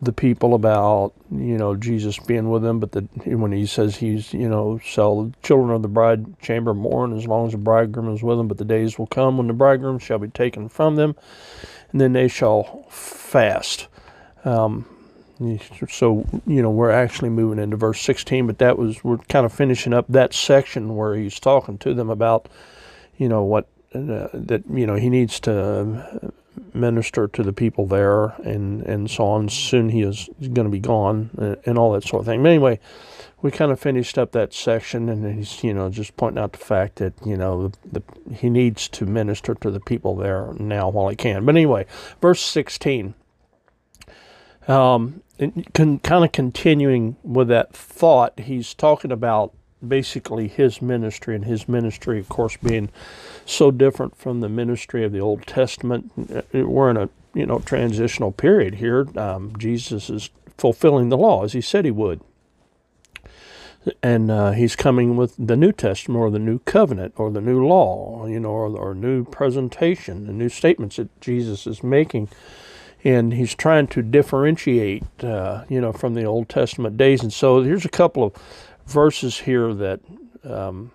the people about, Jesus being with them, but when he says he's, shall the children of the bride chamber mourn as long as the bridegroom is with them, but the days will come when the bridegroom shall be taken from them, and then they shall fast. So we're actually moving into verse 16, but we're kind of finishing up that section where he's talking to them about, he needs to minister to the people there and so on. Soon he is going to be gone and all that sort of thing. But anyway, we kind of finished up that section, and he's, just pointing out the fact that, he needs to minister to the people there now while he can. But anyway, verse 16, kind of continuing with that thought, he's talking about basically his ministry, and his ministry, of course, being so different from the ministry of the Old Testament. We're in a transitional period here. Jesus is fulfilling the law as he said he would, and he's coming with the New Testament, or the New Covenant, or the New Law, or new presentation, the new statements that Jesus is making. And he's trying to differentiate, from the Old Testament days. And so here's a couple of verses here that, kind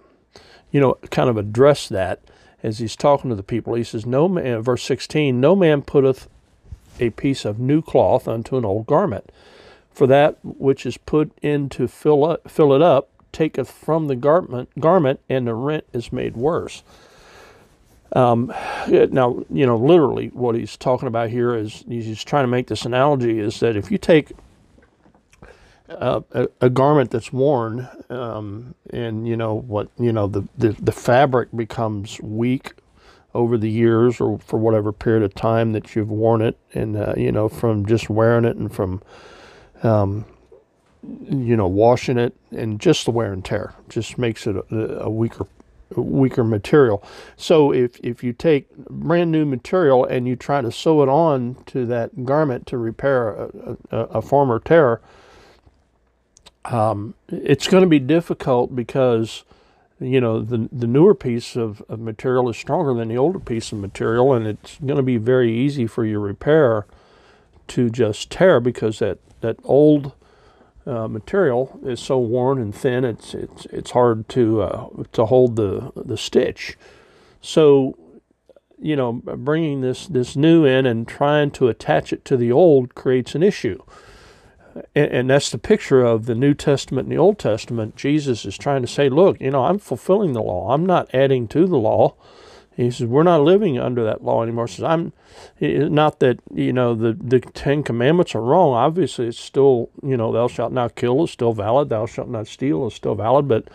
of address that as he's talking to the people. He says, "No man," verse 16, "No man putteth a piece of new cloth unto an old garment, for that which is put in to fill it up taketh from the garment, and the rent is made worse." Now, literally what he's talking about here is he's trying to make this analogy is that if you take a garment that's worn, and the fabric becomes weak over the years, or for whatever period of time that you've worn it, and, from just wearing it and from, washing it, and just the wear and tear just makes it a weaker material. So if you take brand new material and you try to sew it on to that garment to repair a former tear, it's going to be difficult because the newer piece of material is stronger than the older piece of material, and it's going to be very easy for your repair to just tear because that old material is so worn and thin, it's hard to hold the stitch. So, bringing this new in and trying to attach it to the old creates an issue, and that's the picture of the New Testament and the Old Testament. Jesus is trying to say, look, I'm fulfilling the law. I'm not adding to the law. He says, we're not living under that law anymore. He says, not that, the 10 commandments are wrong. Obviously, it's still, thou shalt not kill is still valid. Thou shalt not steal is still valid.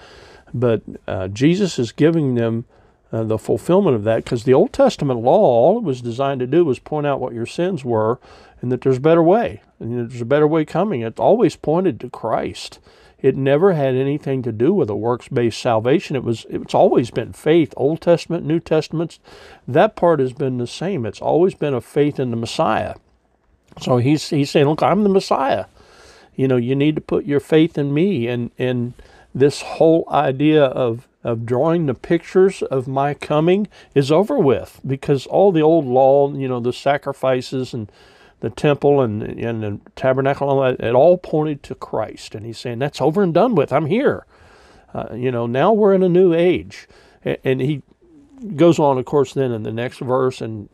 But Jesus is giving them the fulfillment of that, because the Old Testament law, all it was designed to do was point out what your sins were and that there's a better way. And there's a better way coming. It always pointed to Christ. It never had anything to do with a works-based salvation. It's always been faith. Old Testament, New Testament, that part has been the same. It's always been a faith in the Messiah. So he's saying, look, I'm the Messiah. You need to put your faith in me. And this whole idea of drawing the pictures of my coming is over with, because all the old law, you know, the sacrifices and the temple and the tabernacle, all that, it all pointed to Christ. And he's saying, that's over and done with. I'm here. You know, now we're in a new age. And he goes on, of course, then in the next verse and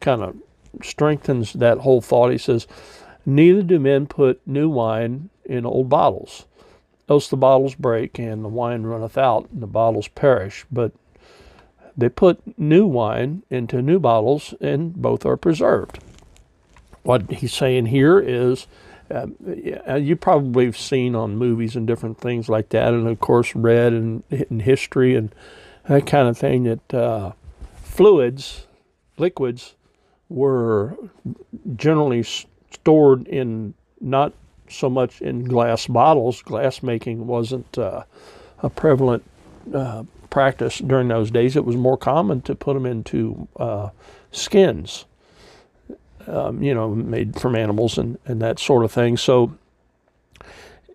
kind of strengthens that whole thought. He says, neither do men put new wine in old bottles, else the bottles break and the wine runneth out and the bottles perish. But they put new wine into new bottles and both are preserved. What he's saying here is, you probably have seen on movies and different things like that, and of course read in history and that kind of thing, that fluids, liquids, were generally stored in, not so much in glass bottles. Glass making wasn't a prevalent practice during those days. It was more common to put them into skins. You know, made from animals and that sort of thing. So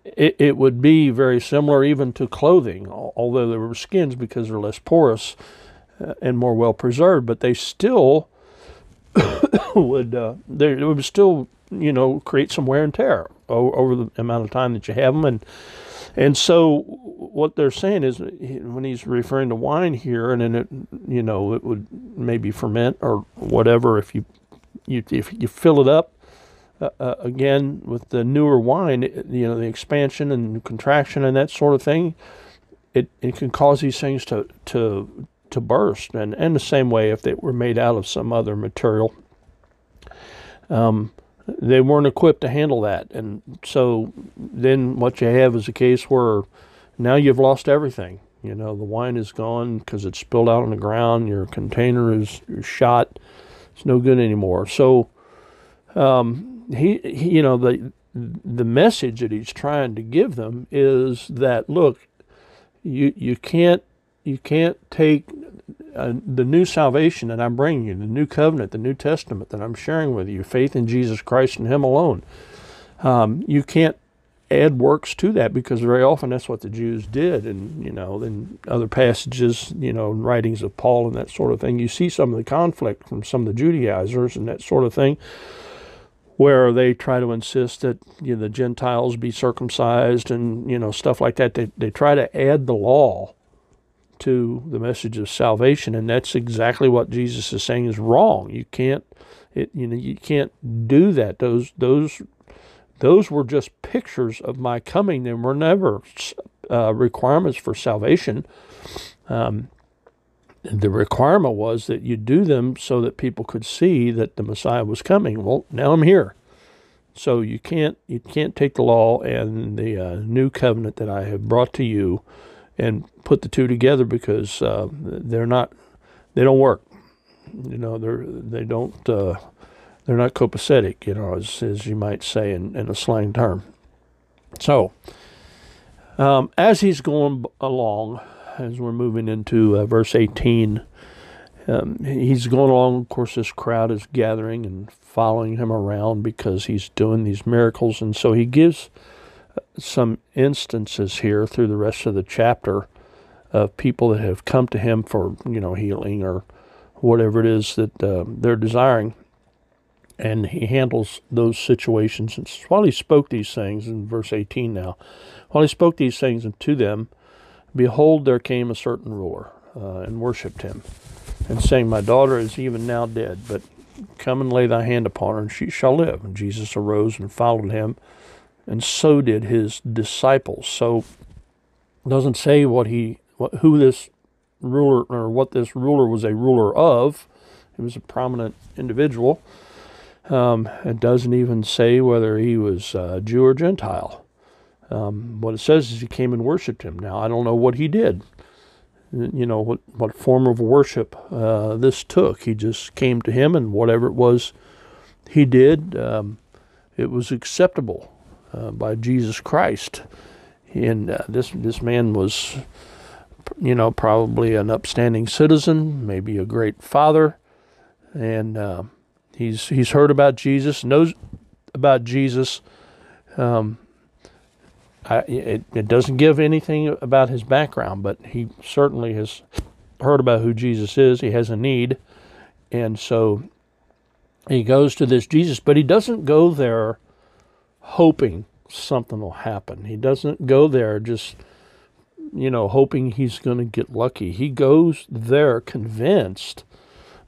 it would be very similar even to clothing, although there were skins because they're less porous and more well preserved. But they still would it would still, you know, create some wear and tear over the amount of time that you have them. And so what they're saying is, when he's referring to wine here, and then it, you know, it would maybe ferment or whatever if you fill it up again with the newer wine, you know, the expansion and contraction and that sort of thing, it can cause these things to burst. And the same way, if they were made out of some other material, they weren't equipped to handle that. And so then what you have is a case where now you've lost everything. You know, the wine is gone because it's spilled out on the ground. Your container is shot. It's no good anymore. So he you know, the message that he's trying to give them is that, look, you can't take the new salvation that I'm bringing you, the new covenant, the New Testament that I'm sharing with you, faith in Jesus Christ and Him alone. You can't add works to that, because very often that's what the Jews did. And, you know, in other passages, you know, writings of Paul and that sort of thing, you see some of the conflict from some of the Judaizers and that sort of thing, where they try to insist that, you know, the Gentiles be circumcised and, you know, stuff like that. They try to add the law to the message of salvation, and that's exactly what Jesus is saying is wrong. You can't, you know, you can't do that. Those were just pictures of my coming. They were never requirements for salvation. The requirement was that you do them so that people could see that the Messiah was coming. Well, now I'm here. So you can't take the law and the new covenant that I have brought to you and put the two together, because they don't work. You know, they don't. They're not copacetic, you know, as you might say in a slang term. So, as he's going along, as we're moving into verse 18, he's going along. Of course, this crowd is gathering and following him around because he's doing these miracles. And so he gives some instances here through the rest of the chapter of people that have come to him for, you know, healing or whatever it is that they're desiring. And he handles those situations. And while he spoke these things, in verse 18 now, while he spoke these things unto them, behold, there came a certain ruler and worshipped him, and saying, my daughter is even now dead, but come and lay thy hand upon her, and she shall live. And Jesus arose and followed him, and so did his disciples. So it doesn't say who this ruler, or what this ruler was a ruler of. He was a prominent individual. It doesn't even say whether he was Jew or Gentile. What it says is he came and worshipped him. Now, I don't know what he did, you know, what form of worship this took. He just came to him, and whatever it was he did, it was acceptable by Jesus Christ. And this man was, you know, probably an upstanding citizen, maybe a great father, and He's heard about Jesus, knows about Jesus. It doesn't give anything about his background, but he certainly has heard about who Jesus is. He has a need, and so he goes to this Jesus, but he doesn't go there hoping something will happen. He doesn't go there just, you know, hoping he's going to get lucky. He goes there convinced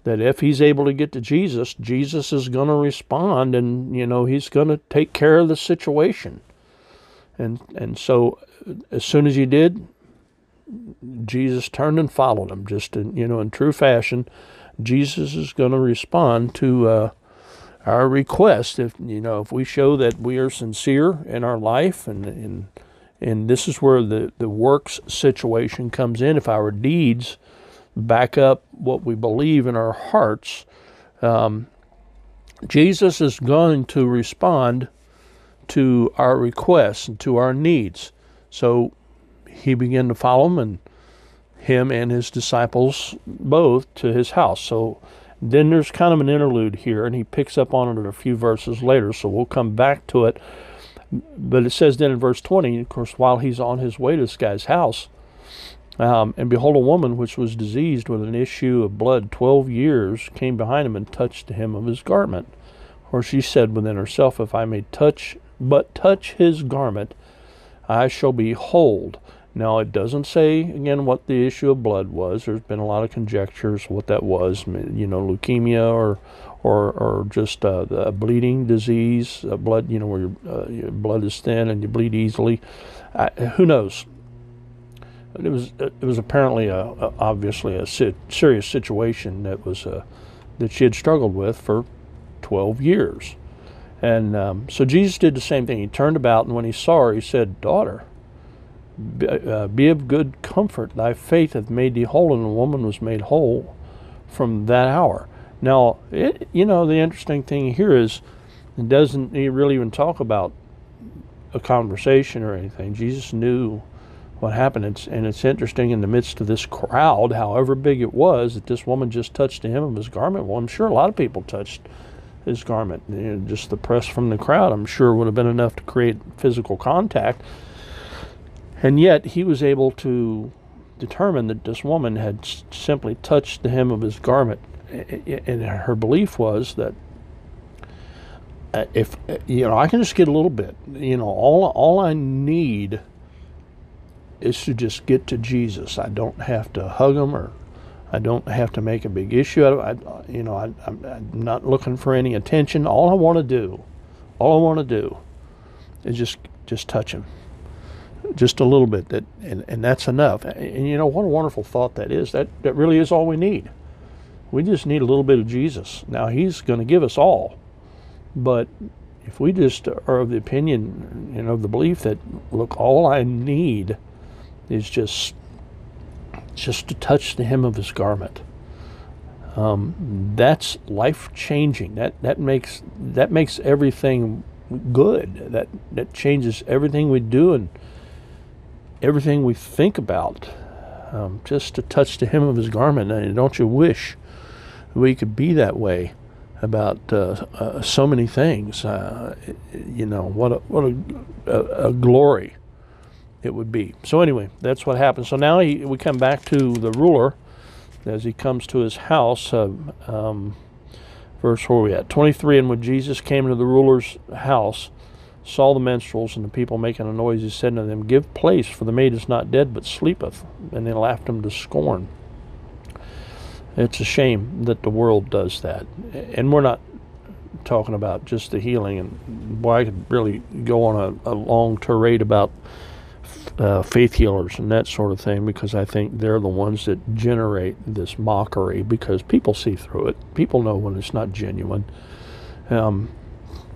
that if he's able to get to Jesus, Jesus is going to respond, and, you know, he's going to take care of the situation. And so as soon as he did, Jesus turned and followed him, just in, you know, in true fashion. Jesus is going to respond to our request if, you know, if we show that we are sincere in our life, and this is where the works situation comes in. If our deeds back up what we believe in our hearts, Jesus is going to respond to our requests and to our needs. So he began to follow him, and him and his disciples both, to his house. So then there's kind of an interlude here, and he picks up on it a few verses later, so we'll come back to it. But it says then in verse 20, of course, while he's on his way to this guy's house, and behold, a woman which was diseased with an issue of blood 12 years came behind him and touched the hem of his garment. For she said within herself, if I may touch his garment, I shall be whole. Now, it doesn't say, again, what the issue of blood was. There's been a lot of conjectures what that was, you know, leukemia or just a bleeding disease, blood, you know, where your blood is thin and you bleed easily. Who knows? It was apparently, obviously, a serious situation that was that she had struggled with for 12 years. And so Jesus did the same thing. He turned about, and when he saw her, he said, Daughter, be of good comfort, thy faith hath made thee whole. And the woman was made whole from that hour. Now, you know, the interesting thing here is it doesn't really even talk about a conversation or anything. Jesus knew what happened. It's interesting, in the midst of this crowd, however big it was, that this woman just touched the hem of his garment. Well, I'm sure a lot of people touched his garment. You know, just the press from the crowd, I'm sure, would have been enough to create physical contact. And yet he was able to determine that this woman had simply touched the hem of his garment. And her belief was that if, you know, I can just get a little bit, you know, all I need is to just get to Jesus. I don't have to hug him, or I don't have to make a big issue out of it. You know, I'm not looking for any attention. All I want to do is just touch him. Just a little bit, and that's enough. And you know, what a wonderful thought that is. That really is all we need. We just need a little bit of Jesus. Now, he's going to give us all. But if we just are of the opinion, you know, the belief that, look, all I need is just to touch the hem of his garment, that's life-changing. That makes everything good. That changes everything we do and everything we think about, just to touch the hem of his garment. And don't you wish we could be that way about so many things? You know, what a glory it would be. So anyway, that's what happened. So now we come back to the ruler as he comes to his house. Verse, where are we at? 23, and when Jesus came into the ruler's house, saw the minstrels and the people making a noise, he said unto them, Give place, for the maid is not dead, but sleepeth. And they laughed him to scorn. It's a shame that the world does that. And we're not talking about just the healing. And boy, I could really go on a long tirade about faith healers and that sort of thing, because I think they're the ones that generate this mockery, because people see through it. People know when it's not genuine.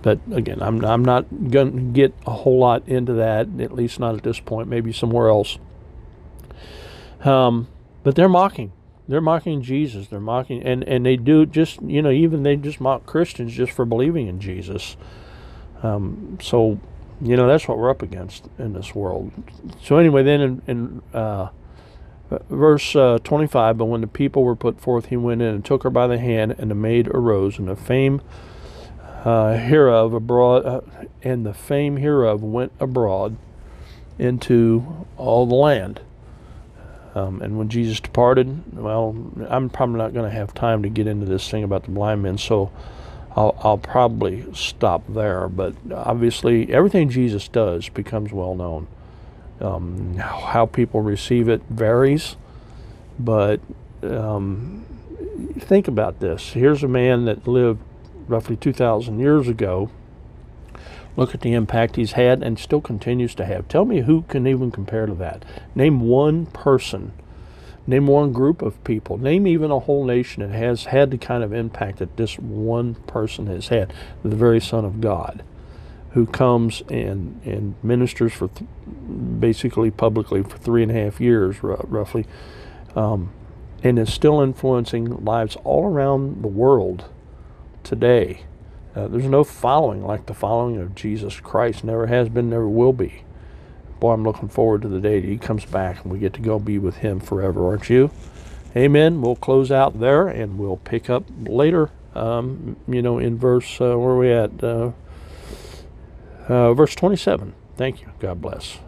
But again, I'm not going to get a whole lot into that, at least not at this point, maybe somewhere else. But they're mocking. They're mocking Jesus. They're mocking, and they do just, you know, even they just mock Christians just for believing in Jesus. So, you know, that's what we're up against in this world. So anyway, then in verse 25, but when the people were put forth, he went in and took her by the hand, and the maid arose, and the fame hereof abroad, and the fame hereof went abroad into all the land. And when Jesus departed, well, I'm probably not going to have time to get into this thing about the blind men, so I'll probably stop there. But obviously, everything Jesus does becomes well known. How people receive it varies, but think about this. Here's a man that lived roughly 2,000 years ago. Look at the impact he's had and still continues to have. Tell me who can even compare to that. Name one person. Name one group of people. Name even a whole nation that has had the kind of impact that this one person has had. The very Son of God, who comes and ministers for basically publicly for 3.5 years, roughly, and is still influencing lives all around the world today. There's no following like the following of Jesus Christ. Never has been, never will be. Boy, I'm looking forward to the day that he comes back and we get to go be with him forever, aren't you? Amen. We'll close out there and we'll pick up later, in verse, where are we at? Verse 27. Thank you. God bless.